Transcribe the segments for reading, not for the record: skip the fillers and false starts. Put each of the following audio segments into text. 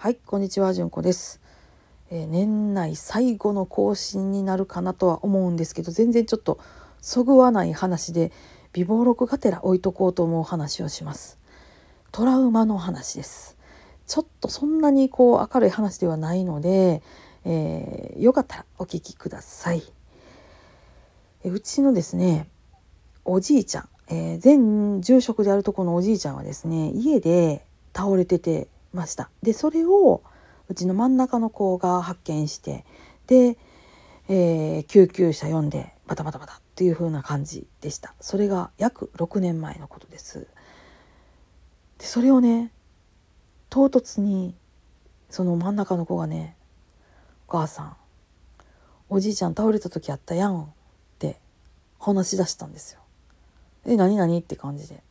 はい、こんにちは、じゅんこです。年内最後の更新になるかなとは思うんですけど、全然ちょっとそぐわない話で、備忘録がてら置いとこうと思う話をします。トラウマの話です。ちょっとそんなにこう明るい話ではないので、よかったらお聞きください。うちのですね、おじいちゃん、前住職であるとこのおじいちゃんはですね、家で倒れててました。でそれをうちの真ん中の子が発見して、で、救急車呼んでバタバタバタっていう風な感じでした。それが約6年前のことです。でそれをね、唐突にその真ん中の子がね、お母さん、おじいちゃん倒れた時あったやんって話し出したんですよ。何々って感じで、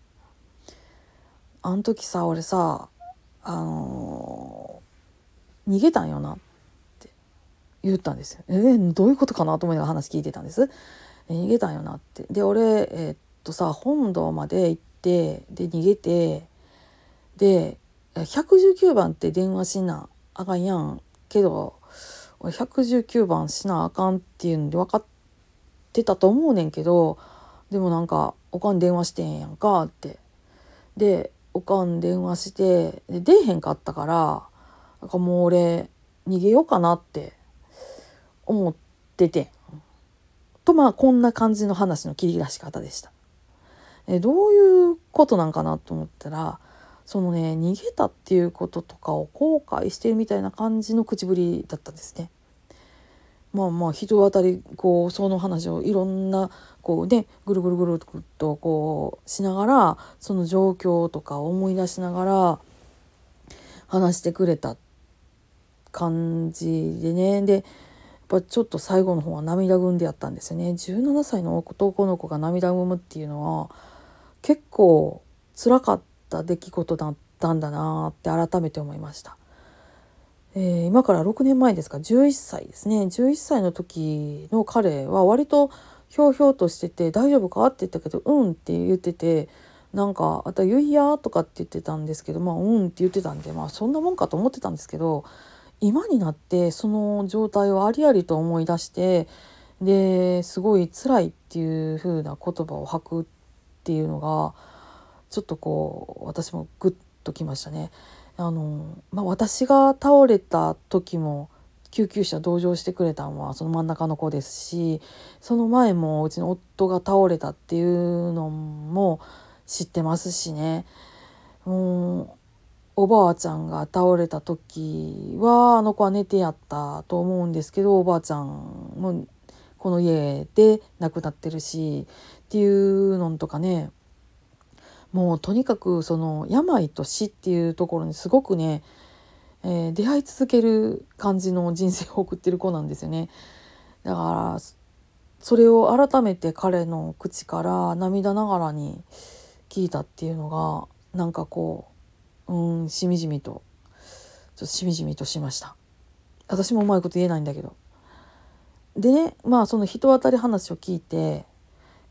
あん時さ、俺さ、逃げたんよなって言ったんですよ。どういうことかなと思いながら話聞いてたんです。逃げたんよなって。で俺、さ、本堂まで行って、で逃げて、で119番って電話しなあかんやんけど、俺119番しなあかんっていうんで分かってたと思うねんけど、でもなんかおかん電話してんやんかって。でおかん電話して、で出えへんかったから、なんかもう俺逃げようかなって思っててと、まあこんな感じの話の切り出し方でした。どういうことなんかなと思ったら、そのね、逃げたっていうこととかを後悔してるみたいな感じの口ぶりだったんですね。まあ人当たりこう、その話をいろんなこうね、ぐるぐるぐるっとこうしながら、その状況とかを思い出しながら話してくれた感じでね。でやっぱちょっと最後の方は涙ぐんでやったんですよね。17歳の男の子が涙ぐむっていうのは結構辛かった出来事だったんだなって改めて思いました。今から6年前ですか、11歳ですね。11歳の時の彼は割とひょうひょうとしてて、大丈夫かって言ったけど、うんって言ってて、なんかあとゆいやとかって言ってたんですけど、まあうんって言ってたんで、まあそんなもんかと思ってたんですけど、今になってその状態をありありと思い出して、ですごい辛いっていう風な言葉を吐くっていうのがちょっとこう私もグッときましたね。私が倒れた時も救急車同乗してくれたのはその真ん中の子ですし、その前もうちの夫が倒れたっていうのも知ってますしね。もうおばあちゃんが倒れた時はあの子は寝てやったと思うんですけど、おばあちゃんもこの家で亡くなってるしっていうのとかね、もうとにかくその病と死っていうところにすごくね、出会い続ける感じの人生を送ってる子なんですよね。だからそれを改めて彼の口から涙ながらに聞いたっていうのが、なんかこう、しみじみと、しみじみとしました。私もうまいこと言えないんだけど。でね、まあその人当たり話を聞いて、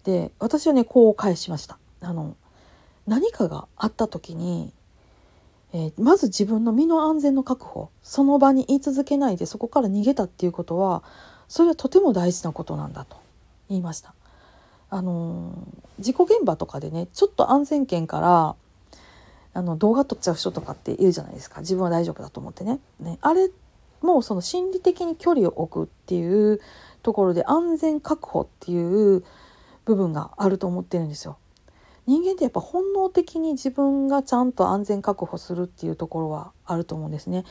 で私はね、こう返しました。何かがあった時に、まず自分の身の安全の確保、その場に居続けないでそこから逃げたっていうことは、それはとても大事なことなんだと言いました。事故現場とかでね、ちょっと安全圏から動画撮っちゃう人とかっているじゃないですか。自分は大丈夫だと思ってね、あれもその心理的に距離を置くっていうところで安全確保っていう部分があると思ってるんですよ。人間ってやっぱ本能的に自分がちゃんと安全確保するっていうところはあると思うんですね。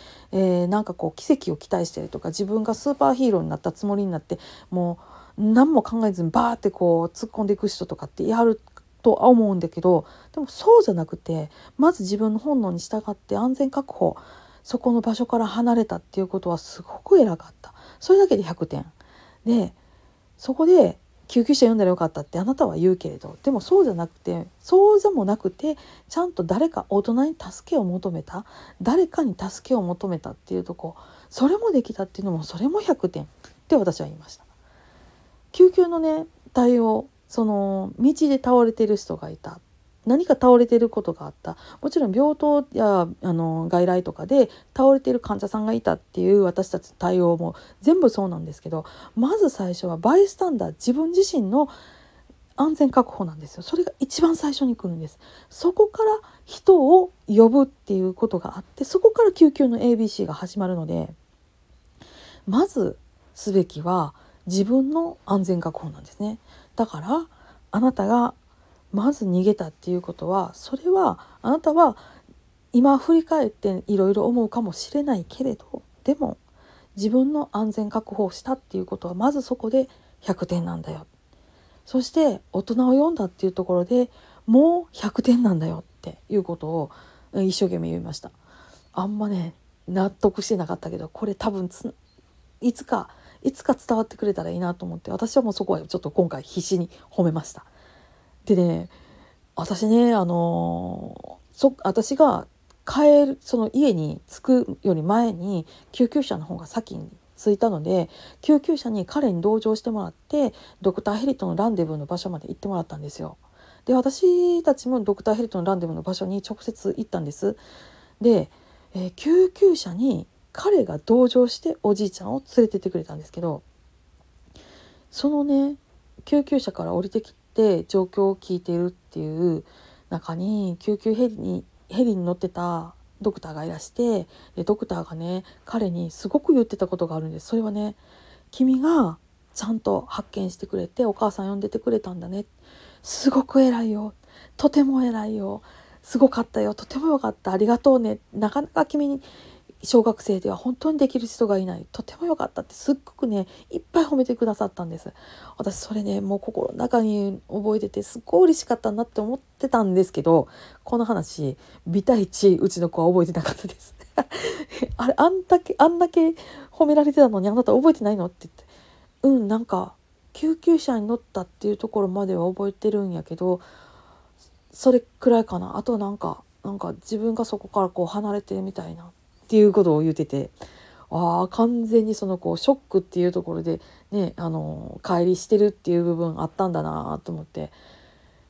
なんかこう奇跡を期待してるとか、自分がスーパーヒーローになったつもりになって、もう何も考えずにバーってこう突っ込んでいく人とかってやるとは思うんだけど、でもそうじゃなくて、まず自分の本能に従って安全確保、そこの場所から離れたっていうことはすごく偉かった。それだけで100点で、そこで救急車呼んだらよかったってあなたは言うけれど、でもそうじゃなくて、そうじゃもなくて、ちゃんと誰か大人に助けを求めた、誰かに助けを求めたっていうとこ、それもできたっていうのも、それも100点って私は言いました。救急のね、対応、その道で倒れてる人がいた、何か倒れていることがあった、もちろん病棟や外来とかで倒れている患者さんがいたっていう私たちの対応も全部そうなんですけど、まず最初はバイスタンダー、自分自身の安全確保なんですよ。それが一番最初に来るんです。そこから人を呼ぶっていうことがあって、そこから救急の ABC が始まるので、まずすべきは自分の安全確保なんですね。だからあなたがまず逃げたっていうことは、それはあなたは今振り返っていろいろ思うかもしれないけれど、でも自分の安全確保をしたっていうことはまずそこで100点なんだよ。そして大人を呼んだっていうところでもう100点なんだよっていうことを一生懸命言いました。あんまね納得してなかったけど、これ多分いつか伝わってくれたらいいなと思って、私はもうそこはちょっと今回必死に褒めました。でね、私ね私が帰るその家に着くより前に救急車の方が先に着いたので、救急車に彼に同乗してもらってドクターヘリとのランデブーの場所まで行ってもらったんですよ。で、私たちもドクターヘリとのランデブーの場所に直接行ったんです。で、救急車に彼が同乗しておじいちゃんを連れてってくれたんですけど、そのね救急車から降りてきて状況を聞いているっていう中に、救急ヘリに乗ってたドクターがいらして、でドクターがね彼にすごく言ってたことがあるんです。それはね、君がちゃんと発見してくれてお母さん呼んでてくれたんだね、すごく偉いよ、とても偉いよ、すごかったよ、とてもよかった、ありがとうね、なかなか君に小学生では本当にできる人がいない、とてもよかったってすっごくねいっぱい褒めてくださったんです。私それねもう心の中に覚えてて、すっごい嬉しかったなって思ってたんですけど、この話ビタ1うちの子は覚えてなかったですあれあんだけ褒められてたのにあなた覚えてないのって言って、なんか救急車に乗ったっていうところまでは覚えてるんやけど、それくらいかな。あとなんか自分がそこからこう離れてみたいなっていうことを言ってて、完全にそのショックっていうところでね、乖離してるっていう部分あったんだなと思って、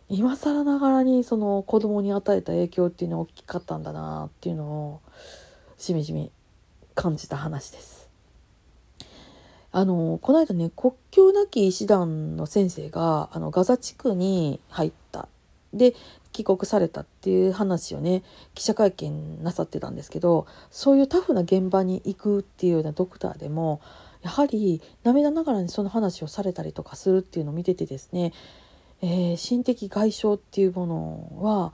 今更ながらにその子供に与えた影響っていうのは大きかったんだなっていうのをしみじみ感じた話です。この間ね国境なき医師団の先生がガザ地区に入ったで帰国されたっていう話をね記者会見なさってたんですけど、そういうタフな現場に行くっていうようなドクターでもやはり涙ながらにその話をされたりとかするっていうのを見ててですね、心的外傷っていうものは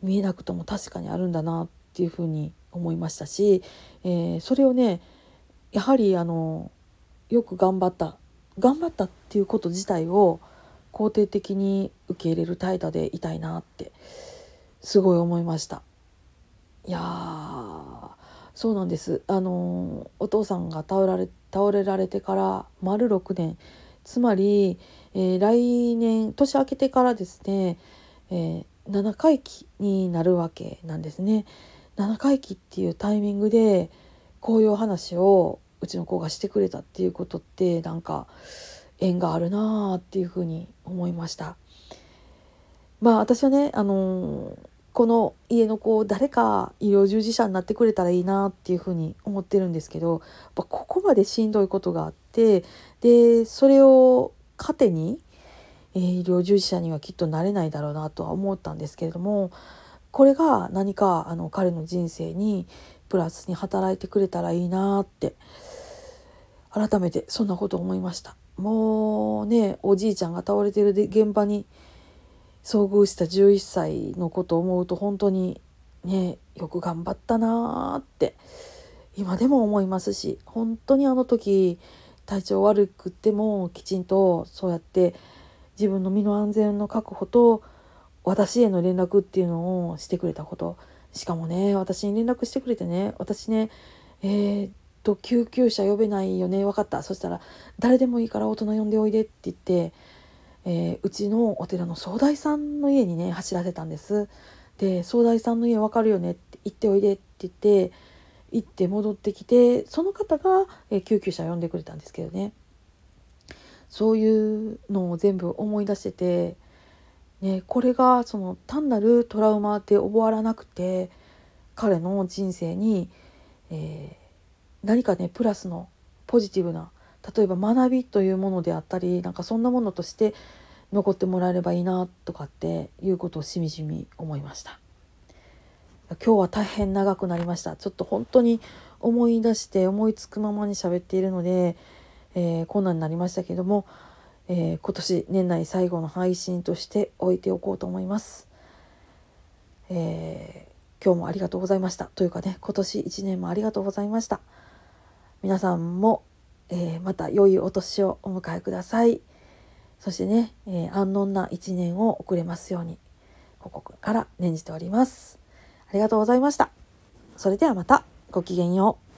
見えなくとも確かにあるんだなっていうふうに思いましたし、それをねやはりよく頑張ったっていうこと自体を肯定的に受け入れる態度でいたいなってすごい思いました。いやーそうなんです。お父さんが倒れられてから丸6年、つまり、来年年明けてからですね、7回忌になるわけなんですね。7回忌っていうタイミングでこういう話をうちの子がしてくれたっていうことって、なんか縁があるなっていうふうに思いました。まあ私はね、この家の子誰か医療従事者になってくれたらいいなっていうふうに思ってるんですけど、ここまでしんどいことがあって、でそれを糧に、医療従事者にはきっとなれないだろうなとは思ったんですけれども、これが何か彼の人生にプラスに働いてくれたらいいなって改めてそんなこと思いました。もうねおじいちゃんが倒れてる現場に遭遇した11歳のことを思うと、本当にねよく頑張ったなって今でも思いますし、本当に時体調悪くてもきちんとそうやって自分の身の安全の確保と私への連絡っていうのをしてくれたこと、しかもね私に連絡してくれてね、私ね救急車呼べないよね、分かった、そしたら誰でもいいから大人呼んでおいでって言って、うちのお寺の総大さんの家にね走らせたんです。で総大さんの家分かるよねって行っておいでって言って行って戻ってきて、その方が、救急車呼んでくれたんですけどね、そういうのを全部思い出してて、ね、これがその単なるトラウマで終わらなくて、彼の人生に、何かねプラスのポジティブな、例えば学びというものであったり、なんかそんなものとして残ってもらえればいいなとかっていうことをしみじみ思いました。今日は大変長くなりました。ちょっと本当に思い出して思いつくままに喋っているので、こんなになりましたけども、今年年内最後の配信として置いておこうと思います。今日もありがとうございました。というかね、今年1年もありがとうございました。皆さんも、また良いお年をお迎えください。そしてね、安穏な1年を送れますように、ここから念じております。ありがとうございました。それではまた。ごきげんよう。